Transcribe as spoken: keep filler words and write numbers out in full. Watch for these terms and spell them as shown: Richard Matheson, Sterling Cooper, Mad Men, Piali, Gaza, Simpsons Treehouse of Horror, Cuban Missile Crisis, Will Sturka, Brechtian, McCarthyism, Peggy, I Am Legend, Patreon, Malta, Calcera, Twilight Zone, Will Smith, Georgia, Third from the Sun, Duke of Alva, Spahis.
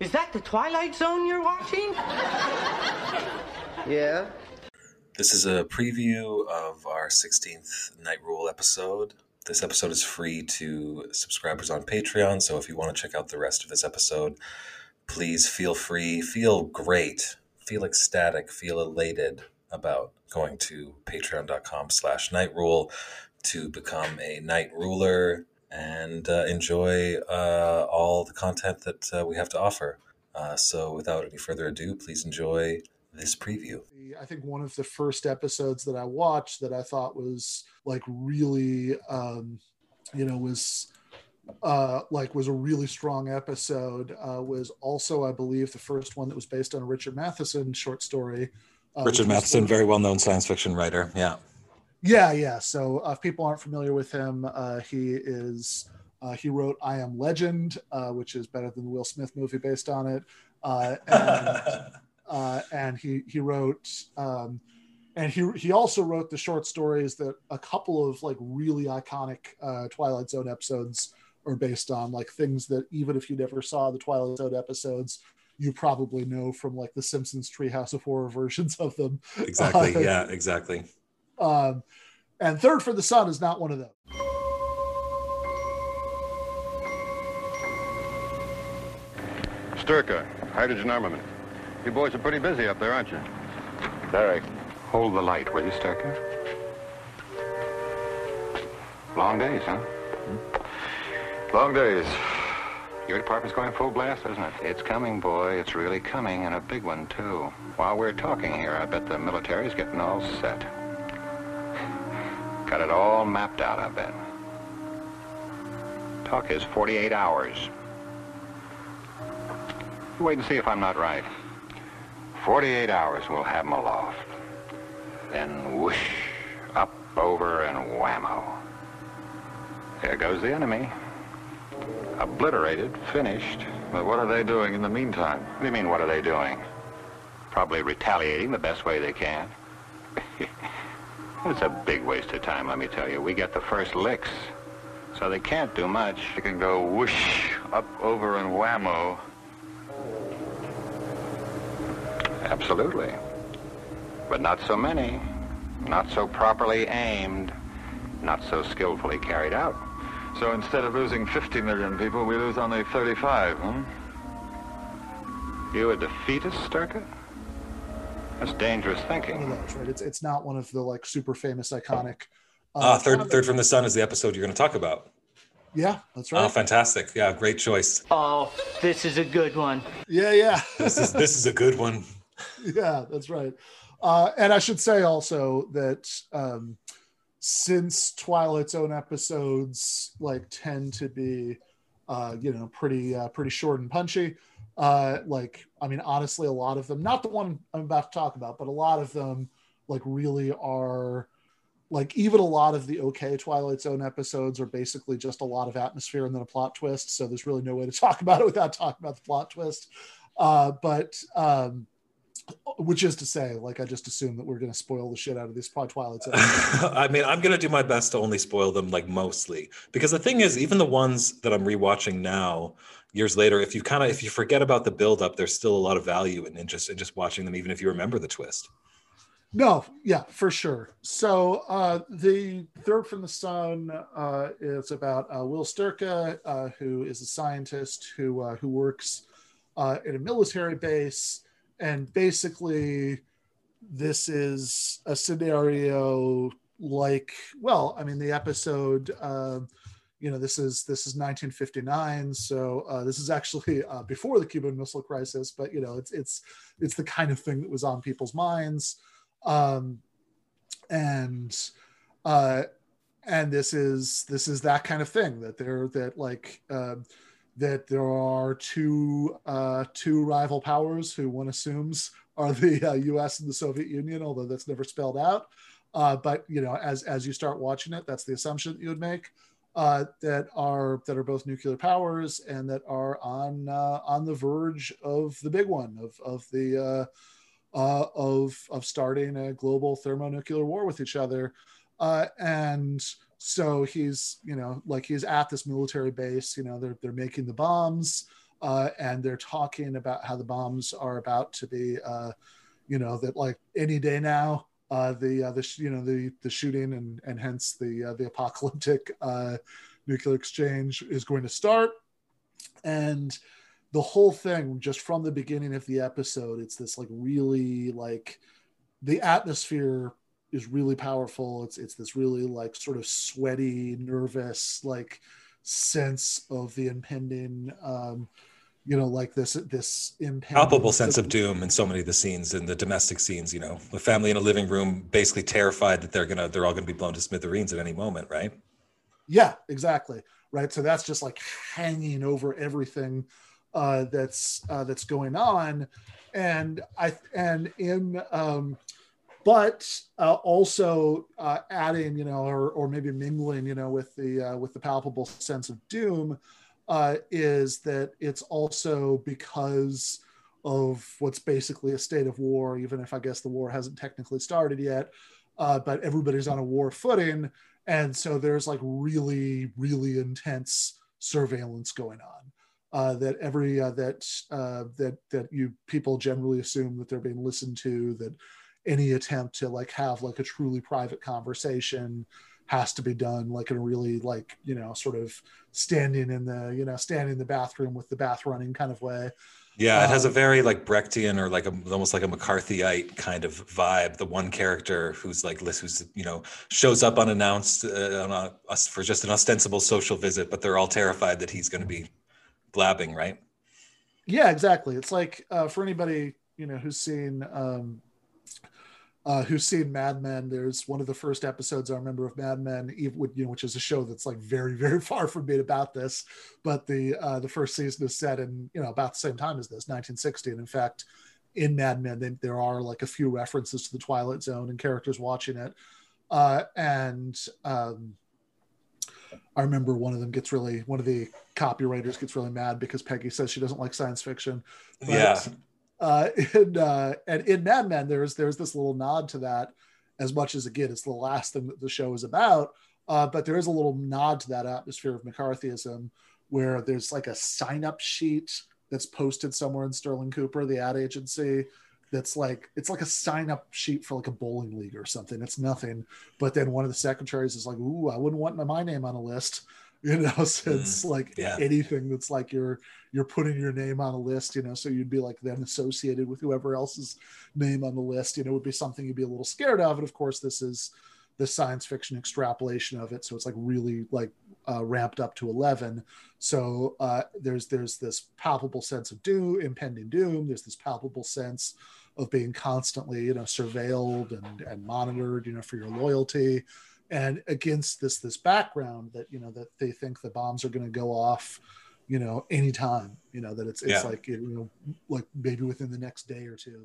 Is that the Twilight Zone you're watching? Yeah. This is a preview of our sixteenth Night Rule episode. This episode is free to subscribers on Patreon, so if you want to check out the rest of this episode, please feel free, feel great, feel ecstatic, feel elated about going to patreon.com slash night rule to become a night ruler and uh, enjoy uh, all the content that uh, we have to offer. Uh, so without any further ado, please enjoy this preview. I think one of the first episodes that I watched that I thought was like really, um, you know, was uh, like was a really strong episode uh, was also, I believe, the first one that was based on a Richard Matheson short story. Uh, Richard Matheson, very well-known science fiction writer. Yeah. Yeah, yeah. So uh, if people aren't familiar with him, uh, he is uh, he wrote I Am Legend, uh, which is better than the Will Smith movie based on it. Uh, and, uh, and he he wrote um, and he he also wrote the short stories that a couple of like really iconic uh, Twilight Zone episodes are based on, like things that even if you never saw the Twilight Zone episodes, you probably know from like the Simpsons Treehouse of Horror versions of them. Exactly. Uh, yeah, exactly. Um, and Third from the Sun is not one of them. Sturka, hydrogen armament. You boys are pretty busy up there, aren't you? Derek, hold the light, will you, Sturka? Long days, huh? Mm-hmm. Long days. Your department's going full blast, isn't it? It's coming, boy. It's really coming, and a big one, too. While we're talking here, I bet the military's getting all set. Got it all mapped out, I bet. Talk is forty-eight hours. You wait and see if I'm not right. forty-eight hours, we'll have them aloft. Then whoosh, up, over, and whammo. There goes the enemy. Obliterated, finished. But what are they doing in the meantime? What do you mean, what are they doing? Probably retaliating the best way they can. It's a big waste of time, let me tell you. We get the first licks, so they can't do much. They can go whoosh, up, over, and whammo. Absolutely. But not so many, not so properly aimed, not so skillfully carried out. So instead of losing fifty million people, we lose only thirty-five, hmm? You a defeatist, Sturka? That's dangerous thinking. One of those, right? It's it's not one of the like super famous iconic. Uh, uh, third, third from the Sun is the episode you're going to talk about. Yeah, that's right. Oh, uh, fantastic! Yeah, great choice. Oh, this is a good one. Yeah, yeah. this is this is a good one. Yeah, that's right. Uh, and I should say also that. Um, Since Twilight Zone episodes like tend to be, uh, you know, pretty uh, pretty short and punchy. Uh, like, I mean, honestly, a lot of them, not the one I'm about to talk about, but a lot of them like really are like even a lot of the okay Twilight Zone episodes are basically just a lot of atmosphere and then a plot twist. So there's really no way to talk about it without talking about the plot twist. Uh, but um, which is to say, like, I just assume that we're going to spoil the shit out of these Twilight Zone. I mean, I'm going to do my best to only spoil them, like, mostly. Because the thing is, even the ones that I'm rewatching now, years later, if you kind of, if you forget about the buildup, there's still a lot of value in, in, just, in just watching them, even if you remember the twist. No, yeah, for sure. So uh, the Third from the Sun uh, is about uh, Will Sturka, uh, who is a scientist who, uh, who works uh, in a military base. And basically, this is a scenario like, well, I mean, the episode, uh, you know, this is this is nineteen fifty-nine, so uh, this is actually uh, before the Cuban Missile Crisis, but you know, it's it's it's the kind of thing that was on people's minds, um, and uh, and this is this is that kind of thing that they're that like. Uh, that there are two uh, two rival powers who one assumes are the uh, U S and the Soviet Union, although that's never spelled out. Uh, but you know, as as you start watching it, that's the assumption that you would make uh, that are that are both nuclear powers and that are on uh, on the verge of the big one of of the uh, uh, of of starting a global thermonuclear war with each other, uh, and. So he's, you know, like he's at this military base, you know, they're, they're making the bombs uh, and they're talking about how the bombs are about to be, uh, you know, that like any day now, uh, the uh, the sh- you know the the shooting and and hence the uh, the apocalyptic uh, nuclear exchange is going to start, and the whole thing just from the beginning of the episode, it's this like really like the atmosphere is really powerful. It's it's this really like sort of sweaty, nervous like sense of the impending, um, you know, like this this impending palpable sense of doom in so many of the scenes, in the domestic scenes. You know, a family in a living room, basically terrified that they're gonna they're all gonna be blown to smithereens at any moment, right? Yeah, exactly, right. So that's just like hanging over everything uh, that's uh, that's going on, and I and in. Um, But uh, also uh, adding, you know, or or maybe mingling, you know, with the uh, with the palpable sense of doom, uh, is that it's also because of what's basically a state of war. Even if I guess the war hasn't technically started yet, uh, but everybody's on a war footing, and so there's like really, really intense surveillance going on. Uh, that every uh, that uh, that that you people generally assume that they're being listened to. That any attempt to like have like a truly private conversation has to be done like in a really like, you know, sort of standing in the, you know, standing in the bathroom with the bath running kind of way. Yeah, it has a very like Brechtian or like a, almost like a McCarthyite kind of vibe. The one character who's like, who's, you know, shows up unannounced uh, on a, us for just an ostensible social visit, but they're all terrified that he's going to be blabbing, right? Yeah, exactly. It's like uh, for anybody, you know, who's seen, um, Uh, who's seen Mad Men? There's one of the first episodes I remember of Mad Men, even, you know, which is a show that's like very, very far from being about this. But the uh, the first season is set in, you know, about the same time as this, nineteen sixty. And in fact, in Mad Men, they, there are like a few references to the Twilight Zone and characters watching it. Uh, and um, I remember one of them gets really, one of the copywriters gets really mad because Peggy says she doesn't like science fiction. But, yeah. Uh, and, uh, and in Mad Men, there's there's this little nod to that, as much as again it's the last thing that the show is about. Uh, but there is a little nod to that atmosphere of McCarthyism, where there's like a sign-up sheet that's posted somewhere in Sterling Cooper, the ad agency. That's like it's like a sign-up sheet for like a bowling league or something. It's nothing, but then one of the secretaries is like, "Ooh, I wouldn't want my, my name on a list." You know, since mm, like yeah. anything that's like you're you're putting your name on a list, you know, so you'd be like then associated with whoever else's name on the list, you know, would be something you'd be a little scared of. And of course, this is the science fiction extrapolation of it, so it's like really like uh, ramped up to eleven. So uh, there's there's this palpable sense of doom, impending doom. There's this palpable sense of being constantly, you know, surveilled and and monitored, you know, for your loyalty. And against this this background that, you know, that they think the bombs are going to go off, you know, anytime, you know, that it's it's yeah. like, you know, like maybe within the next day or two.